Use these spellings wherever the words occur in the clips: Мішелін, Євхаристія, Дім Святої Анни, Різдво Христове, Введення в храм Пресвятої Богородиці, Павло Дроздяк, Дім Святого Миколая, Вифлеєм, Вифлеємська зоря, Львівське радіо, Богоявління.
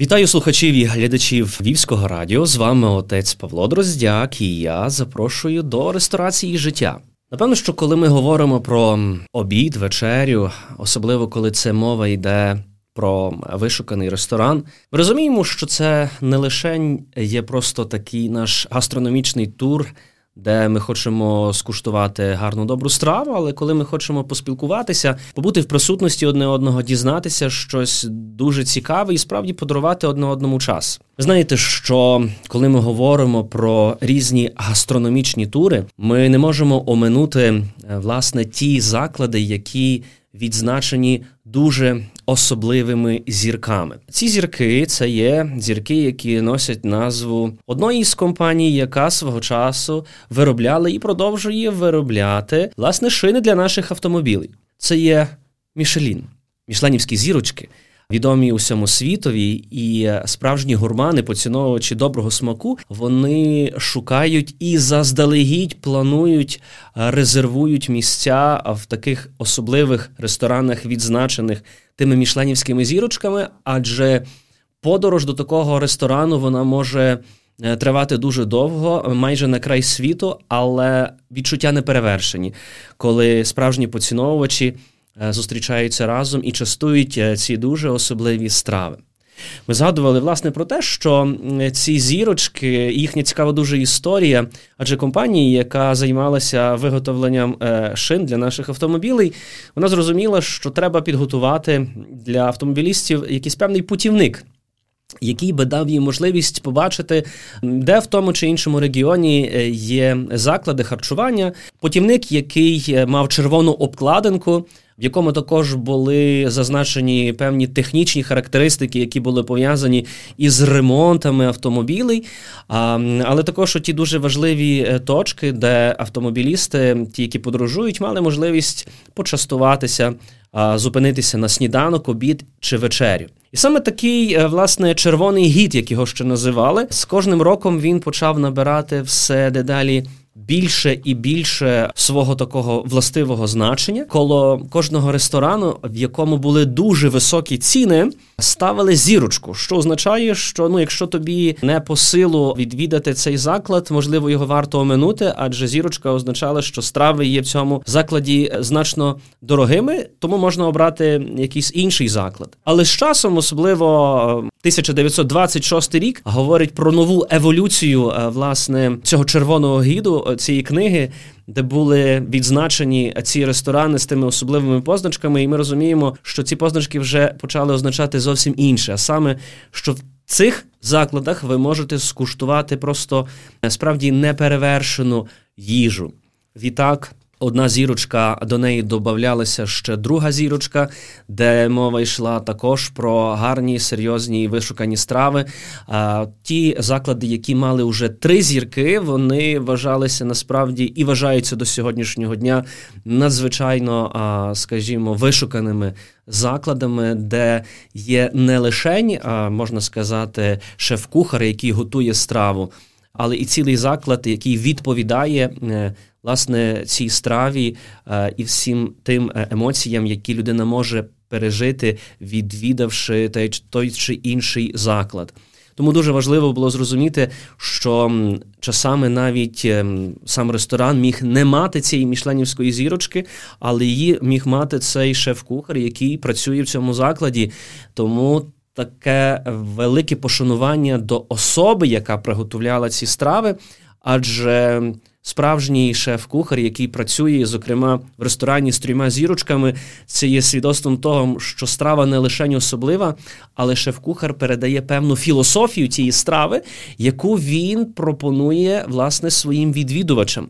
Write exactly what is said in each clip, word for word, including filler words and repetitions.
Вітаю слухачів і глядачів Львівського радіо. З вами отець Павло Дроздяк, і я запрошую до ресторації життя. Напевно, що коли ми говоримо про обід, вечерю, особливо коли це мова йде про вишуканий ресторан, ми розуміємо, що це не лише є просто такий наш гастрономічний тур, де ми хочемо скуштувати гарну добру страву, але коли ми хочемо поспілкуватися, побути в присутності одне одного, дізнатися щось дуже цікаве і справді подарувати одне одному час. Ви знаєте, що коли ми говоримо про різні гастрономічні тури, ми не можемо оминути, власне, ті заклади, які відзначені дуже особливими зірками. Ці зірки – це є зірки, які носять назву одної з компаній, яка свого часу виробляла і продовжує виробляти, власне, шини для наших автомобілів. Це є Мішелін, мішленівські зірочки, відомі усьому світові, і справжні гурмани, поціновувачі доброго смаку, вони шукають і заздалегідь планують, резервують місця в таких особливих ресторанах, відзначених тими мішленівськими зірочками, адже подорож до такого ресторану, вона може тривати дуже довго, майже на край світу, але відчуття не перевершені, коли справжні поціновувачі зустрічаються разом і частують ці дуже особливі страви. Ми згадували, власне, про те, що ці зірочки, їхня цікава дуже історія, адже компанія, яка займалася виготовленням шин для наших автомобілів, вона зрозуміла, що треба підготувати для автомобілістів якийсь певний путівник, який би дав їй можливість побачити, де в тому чи іншому регіоні є заклади харчування. Путівник, який мав червону обкладинку, в якому також були зазначені певні технічні характеристики, які були пов'язані із ремонтами автомобілів, але також ті дуже важливі точки, де автомобілісти, ті, які подорожують, мали можливість почастуватися, зупинитися на сніданок, обід чи вечерю. І саме такий, власне, червоний гід, як його ще називали, з кожним роком він почав набирати все дедалі більше і більше свого такого властивого значення. Коло кожного ресторану, в якому були дуже високі ціни, ставили зірочку, що означає, що, ну, якщо тобі не по силу відвідати цей заклад, можливо, його варто оминути, адже зірочка означала, що страви є в цьому закладі значно дорогими, тому можна обрати якийсь інший заклад. Але з часом, особливо тисяча дев'ятсот двадцять шостий рік, говорить про нову еволюцію, власне, цього червоного гіду, цієї книги, де були відзначені ці ресторани з тими особливими позначками, і ми розуміємо, що ці позначки вже почали означати зовсім інше, а саме, що в цих закладах ви можете скуштувати просто, справді, неперевершену їжу. Відтак, одна зірочка, до неї додавалася ще друга зірочка, де мова йшла також про гарні, серйозні і вишукані страви. А ті заклади, які мали вже три зірки, вони вважалися насправді і вважаються до сьогоднішнього дня надзвичайно, скажімо, вишуканими закладами, де є не лишень, а можна сказати, шеф-кухар, який готує страву, але і цілий заклад, який відповідає, власне, цій страві і всім тим емоціям, які людина може пережити, відвідавши той чи інший заклад. Тому дуже важливо було зрозуміти, що часами навіть сам ресторан міг не мати цієї мішленівської зірочки, але її міг мати цей шеф-кухар, який працює в цьому закладі. Тому таке велике пошанування до особи, яка приготувала ці страви, адже справжній шеф-кухар, який працює, зокрема, в ресторані з трьома зірочками, це є свідоцтвом того, що страва не лише особлива, але шеф-кухар передає певну філософію тієї страви, яку він пропонує, власне, своїм відвідувачам.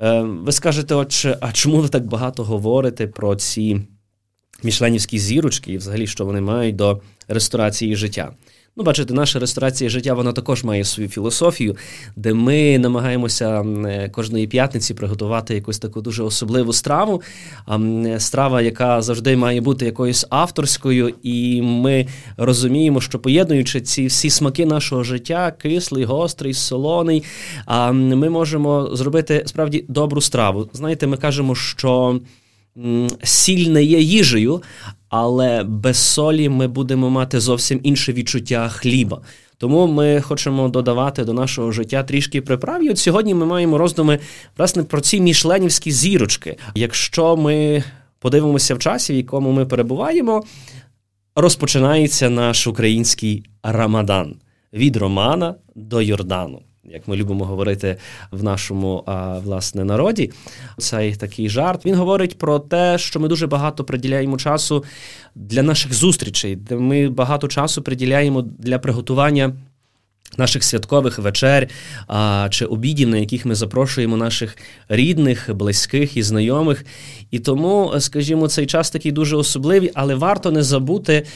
Е, ви скажете, отче, а чому ви так багато говорите про ці мішленівські зірочки і взагалі, що вони мають до ресторації життя? Ну, бачите, наша ресторація життя, вона також має свою філософію, де ми намагаємося кожної п'ятниці приготувати якусь таку дуже особливу страву, страва, яка завжди має бути якоюсь авторською, і ми розуміємо, що поєднуючи ці всі смаки нашого життя, кислий, гострий, солоний, ми можемо зробити, справді, добру страву. Знаєте, ми кажемо, що сіль не є їжею, але без солі ми будемо мати зовсім інше відчуття хліба. Тому ми хочемо додавати до нашого життя трішки приправ. І от сьогодні ми маємо роздуми, власне, про ці мішленівські зірочки. Якщо ми подивимося в часі, в якому ми перебуваємо, розпочинається наш український Рамадан. Від Романа до Йордану, як ми любимо говорити в нашому, а, власне, народі. Цей такий жарт. Він говорить про те, що ми дуже багато приділяємо часу для наших зустрічей, де ми багато часу приділяємо для приготування наших святкових вечер а, чи обідів, на яких ми запрошуємо наших рідних, близьких і знайомих. І тому, скажімо, цей час такий дуже особливий, але варто не забути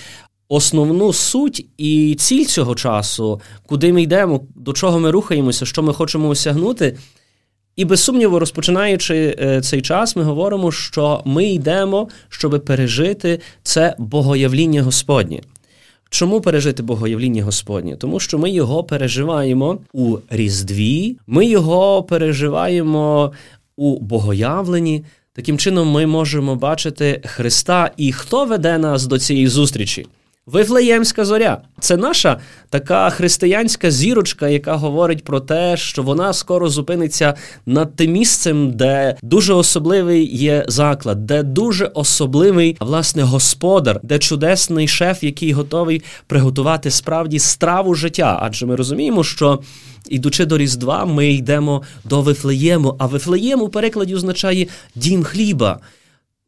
основну суть і ціль цього часу, куди ми йдемо, до чого ми рухаємося, що ми хочемо осягнути. І без сумніву, розпочинаючи цей час, ми говоримо, що ми йдемо, щоб пережити це богоявління Господнє. Чому пережити богоявління Господнє? Тому що ми його переживаємо у Різдві, ми його переживаємо у богоявленні. Таким чином ми можемо бачити Христа і хто веде нас до цієї зустрічі. Вифлеємська зоря – це наша така християнська зірочка, яка говорить про те, що вона скоро зупиниться над тим місцем, де дуже особливий є заклад, де дуже особливий, власне, господар, де чудесний шеф, який готовий приготувати справді страву життя. Адже ми розуміємо, що, ідучи до Різдва, ми йдемо до Вифлеєму, а Вифлеєм у перекладі означає «дім хліба».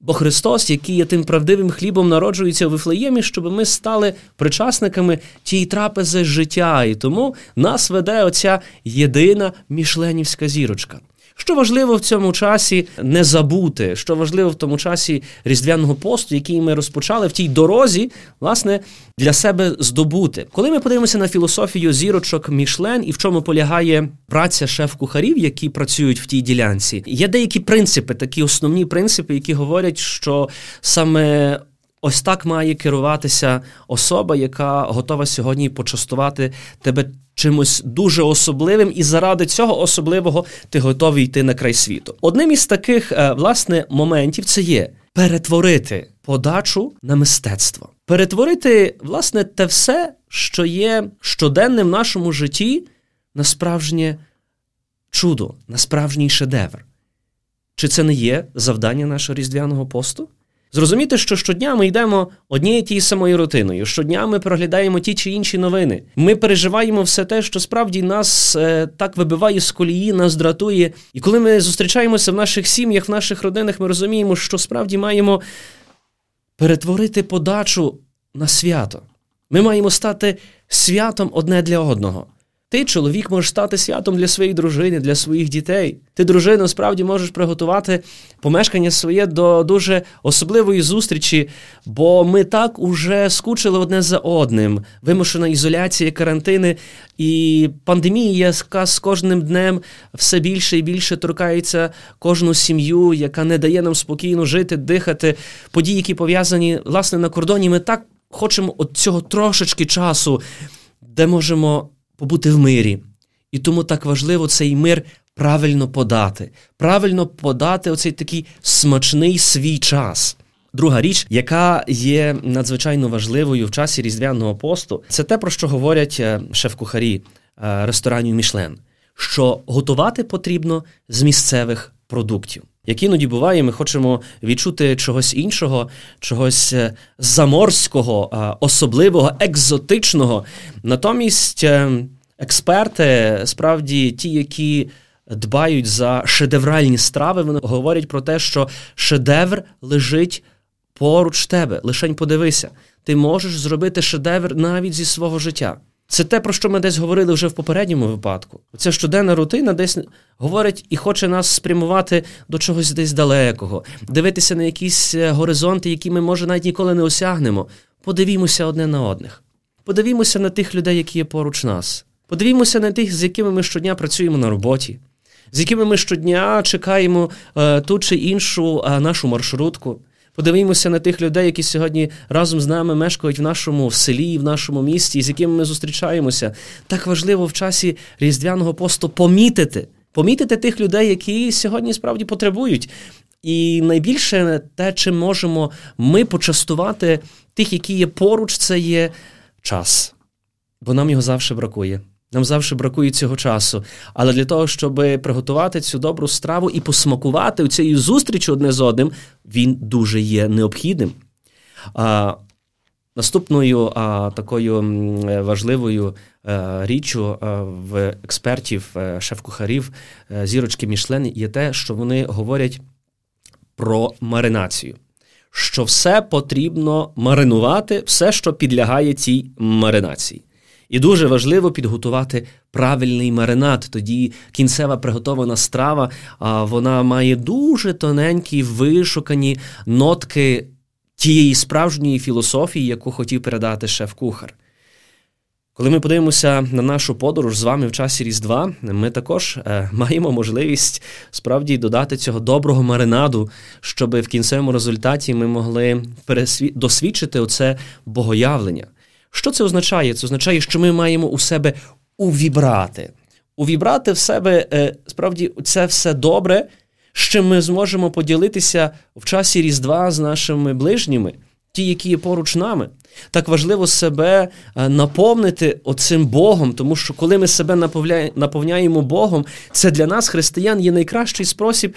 Бо Христос, який є тим правдивим хлібом, народжується у Вифлеємі, щоб ми стали причасниками тієї трапези життя. І тому нас веде оця єдина мішленівська зірочка. Що важливо в цьому часі не забути, що важливо в тому часі Різдвяного посту, який ми розпочали в тій дорозі, власне, для себе здобути. Коли ми подивимося на філософію зірочок Мішелін і в чому полягає праця шеф-кухарів, які працюють в тій ділянці, є деякі принципи, такі основні принципи, які говорять, що саме ось так має керуватися особа, яка готова сьогодні почастувати тебе чимось дуже особливим, і заради цього особливого ти готовий йти на край світу. Одним із таких, власне, моментів це є перетворити подачу на мистецтво. Перетворити, власне, те все, що є щоденним в нашому житті, на справжнє чудо, на справжній шедевр. Чи це не є завдання нашого Різдвяного посту? Зрозуміти, що щодня ми йдемо однією тією самою рутиною, щодня ми проглядаємо ті чи інші новини. Ми переживаємо все те, що справді нас е, так вибиває з колії, нас дратує. І коли ми зустрічаємося в наших сім'ях, в наших родинах, ми розуміємо, що справді маємо перетворити подачу на свято. Ми маємо стати святом одне для одного. Ти, чоловік, можеш стати святом для своєї дружини, для своїх дітей. Ти, дружина, справді можеш приготувати помешкання своє до дуже особливої зустрічі, бо ми так уже скучили одне за одним. Вимушена ізоляція, карантини і пандемія, яка з кожним днем все більше і більше торкається кожну сім'ю, яка не дає нам спокійно жити, дихати. Події, які пов'язані, власне, на кордоні, ми так хочемо от цього трошечки часу, де можемо побути в мирі. І тому так важливо цей мир правильно подати. Правильно подати оцей такий смачний свій час. Друга річ, яка є надзвичайно важливою в часі Різдвяного посту, це те, про що говорять шеф-кухарі ресторанів Мішелін, що готувати потрібно з місцевих продуктів. Як іноді буває, ми хочемо відчути чогось іншого, чогось заморського, особливого, екзотичного. Натомість експерти, справді ті, які дбають за шедевральні страви, вони говорять про те, що шедевр лежить поруч тебе. Лишень подивися. Ти можеш зробити шедевр навіть зі свого життя. Це те, про що ми десь говорили вже в попередньому випадку. Ця щоденна рутина десь говорить і хоче нас спрямувати до чогось десь далекого, дивитися на якісь горизонти, які ми, може, навіть ніколи не осягнемо. Подивімося одне на одних. Подивімося на тих людей, які є поруч нас. Подивімося на тих, з якими ми щодня працюємо на роботі, з якими ми щодня чекаємо е, ту чи іншу е, нашу маршрутку. Подивімося на тих людей, які сьогодні разом з нами мешкають в нашому в селі, в нашому місті, з якими ми зустрічаємося. Так важливо в часі Різдвяного посту помітити. Помітити тих людей, які сьогодні справді потребують І найбільше те, чим можемо ми почастувати тих, які є поруч, це є час. Бо нам його завжди бракує. Нам завжди бракує цього часу. Але для того, щоб приготувати цю добру страву і посмакувати у цій зустрічі одне з одним, він дуже є необхідним. А, наступною а, такою важливою а, річчю а, в експертів, а, шеф-кухарів, а, зірочки Мішелін є те, що вони говорять про маринацію. Що все потрібно маринувати, все, що підлягає цій маринації. І дуже важливо підготувати правильний маринад. Тоді кінцева приготована страва, вона має дуже тоненькі, вишукані нотки тієї справжньої філософії, яку хотів передати шеф-кухар. Коли ми подивимося на нашу подорож з вами в часі Різдва, ми також маємо можливість справді додати цього доброго маринаду, щоб в кінцевому результаті ми могли пересві... досвідчити оце богоявлення. Що це означає? Це означає, що ми маємо у себе увібрати. Увібрати в себе, справді, це все добре, з чим ми зможемо поділитися в часі Різдва з нашими ближніми, ті, які є поруч нами. Так важливо себе наповнити оцим Богом, тому що коли ми себе наповняємо Богом, це для нас, християн, є найкращий спосіб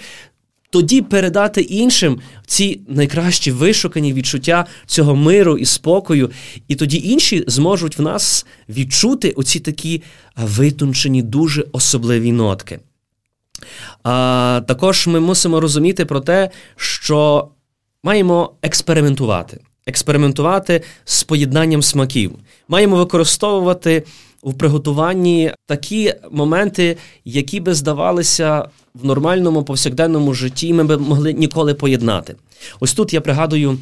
тоді передати іншим ці найкращі вишукані відчуття цього миру і спокою. І тоді інші зможуть в нас відчути оці такі витончені, дуже особливі нотки. А, також ми мусимо розуміти про те, що маємо експериментувати. Експериментувати з поєднанням смаків. Маємо використовувати у приготуванні такі моменти, які би здавалися в нормальному повсякденному житті, ми би могли ніколи поєднати. Ось тут я пригадую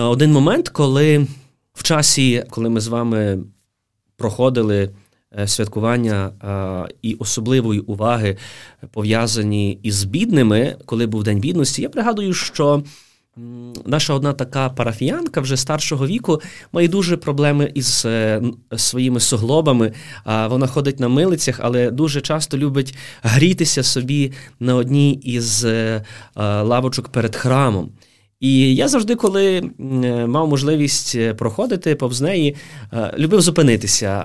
один момент, коли в часі, коли ми з вами проходили святкування і особливої уваги пов'язані із бідними, коли був День бідності, я пригадую, що наша одна така парафіянка вже старшого віку має дуже проблеми із своїми суглобами. Вона ходить на милицях, але дуже часто любить грітися собі на одній із лавочок перед храмом. І я завжди, коли мав можливість проходити повз неї, любив зупинитися,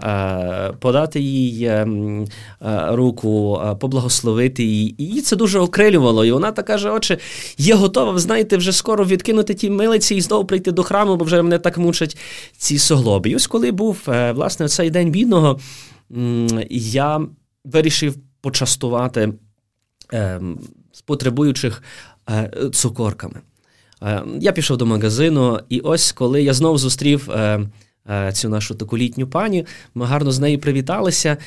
подати їй руку, поблагословити її. І її це дуже окрилювало. І вона така же, отче, є готова, ви знаєте, вже скоро відкинути ті милиці і знову прийти до храму, бо вже мене так мучать ці суглоби. І ось коли був, власне, цей День бідного, я вирішив почастувати потребуючих цукорками. Я пішов до магазину, і ось коли я знов зустрів цю нашу таку літню пані, ми гарно з нею привіталися,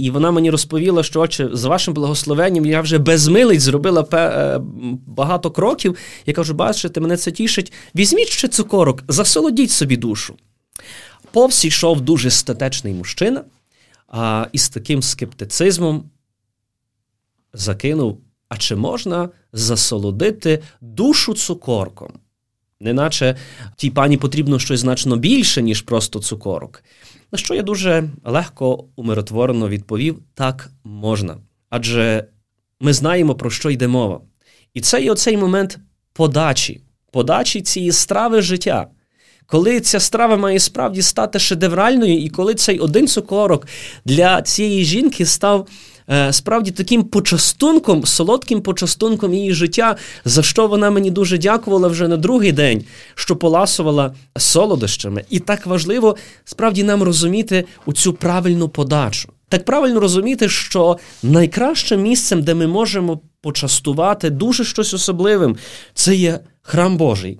і вона мені розповіла, що, отче, з вашим благословенням я вже без милиць зробила багато кроків. Я кажу, бачите, мене це тішить, візьміть ще цукорок, засолодіть собі душу. Повз йшов дуже статечний мужчина, а із таким скептицизмом закинув: а чи можна засолодити душу цукорком? Неначе тій пані потрібно щось значно більше, ніж просто цукорок. На що я дуже легко, умиротворено відповів: так, можна. Адже ми знаємо, про що йде мова. І це є оцей момент подачі, подачі цієї страви життя. Коли ця страва має справді стати шедевральною, і коли цей один цукорок для цієї жінки став справді таким почастунком, солодким почастунком її життя, за що вона мені дуже дякувала вже на другий день, що поласувала солодощами. І так важливо справді нам розуміти оцю правильну подачу. Так правильно розуміти, що найкращим місцем, де ми можемо почастувати дуже щось особливим, це є храм Божий.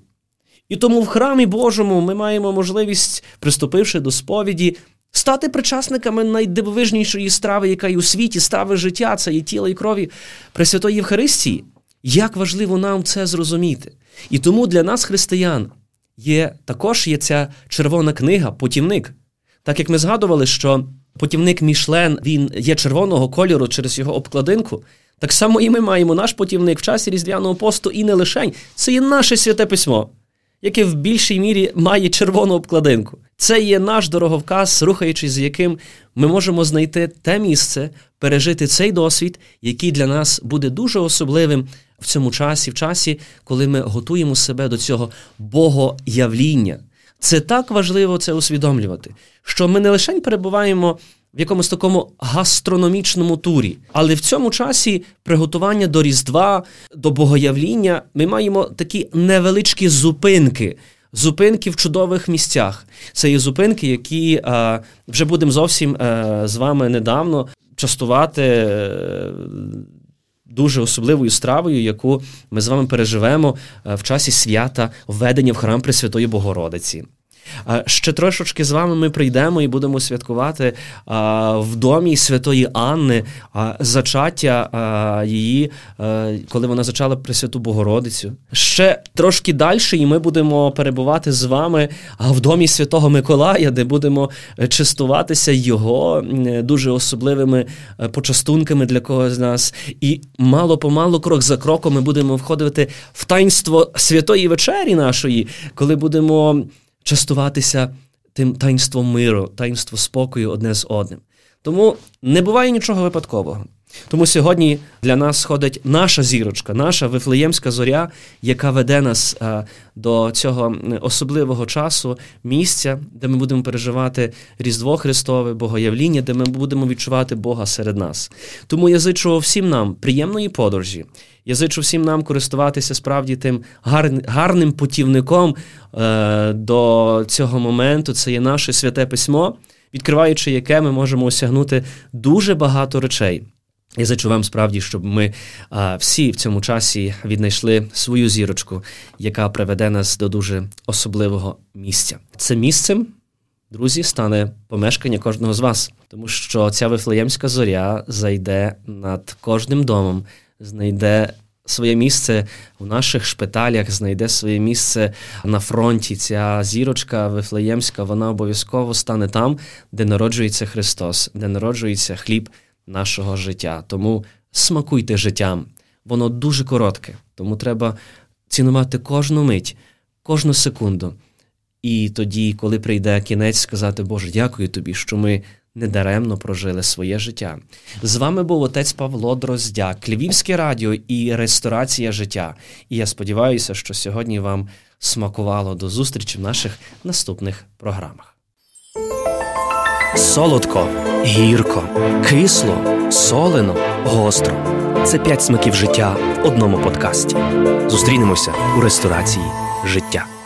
І тому в храмі Божому ми маємо можливість, приступивши до сповіді, стати причасниками найдивовижнішої страви, яка є у світі, страви життя, це є тіло і крові Пресвятої Євхаристії. Як важливо нам це зрозуміти. І тому для нас, християн, є, також є ця червона книга, путівник. Так як ми згадували, що путівник Мішелін, він є червоного кольору через його обкладинку, так само і ми маємо наш путівник в часі Різдвяного посту, і не лишень. Це є наше святе письмо, яке в більшій мірі має червону обкладинку. Це є наш дороговказ, рухаючись з яким ми можемо знайти те місце, пережити цей досвід, який для нас буде дуже особливим в цьому часі, в часі, коли ми готуємо себе до цього богоявління. Це так важливо це усвідомлювати, що ми не лише перебуваємо в якомусь такому гастрономічному турі, але в цьому часі приготування до Різдва, до богоявління, ми маємо такі невеличкі зупинки, зупинки в чудових місцях. Це є зупинки, які а, вже будемо зовсім а, з вами недавно частувати дуже особливою стравою, яку ми з вами переживемо в часі свята «Введення в храм Пресвятої Богородиці». Ще трошечки з вами ми прийдемо і будемо святкувати в домі Святої Анни зачаття її, коли вона зачала Пресвяту Богородицю. Ще трошки далі і ми будемо перебувати з вами в домі Святого Миколая, де будемо частуватися його дуже особливими почастунками для когось з нас. І мало-помалу, крок за кроком, ми будемо входити в таїнство Святої Вечері нашої, коли будемо частуватися тим таїнством миру, таїнством спокою одне з одним. Тому не буває нічого випадкового. Тому сьогодні для нас сходить наша зірочка, наша Вифлеємська зоря, яка веде нас а, до цього особливого часу, місця, де ми будемо переживати Різдво Христове, Богоявління, де ми будемо відчувати Бога серед нас. Тому я зичу всім нам приємної подорожі. Я зичу всім нам користуватися справді тим гар, гарним путівником е, до цього моменту. Це є наше Святе Письмо, відкриваючи яке ми можемо осягнути дуже багато речей. Я зичу вам справді, щоб ми а, всі в цьому часі віднайшли свою зірочку, яка приведе нас до дуже особливого місця. Це місцем, друзі, стане помешкання кожного з вас, тому що ця Вифлеємська зоря зайде над кожним домом, знайде своє місце в наших шпиталях, знайде своє місце на фронті. Ця зірочка Вифлеємська, вона обов'язково стане там, де народжується Христос, де народжується хліб нашого життя. Тому смакуйте життям. Воно дуже коротке. Тому треба цінувати кожну мить, кожну секунду. І тоді, коли прийде кінець, сказати: Боже, дякую Тобі, що ми недаремно прожили своє життя. З вами був отець Павло Дроздяк, Львівське радіо і Ресторація життя. І я сподіваюся, що сьогодні вам смакувало. До зустрічі в наших наступних програмах. Солодко, гірко, кисло, солено, гостро. Це п'ять смаків життя в одному подкасті. Зустрінемося у Ресторації життя.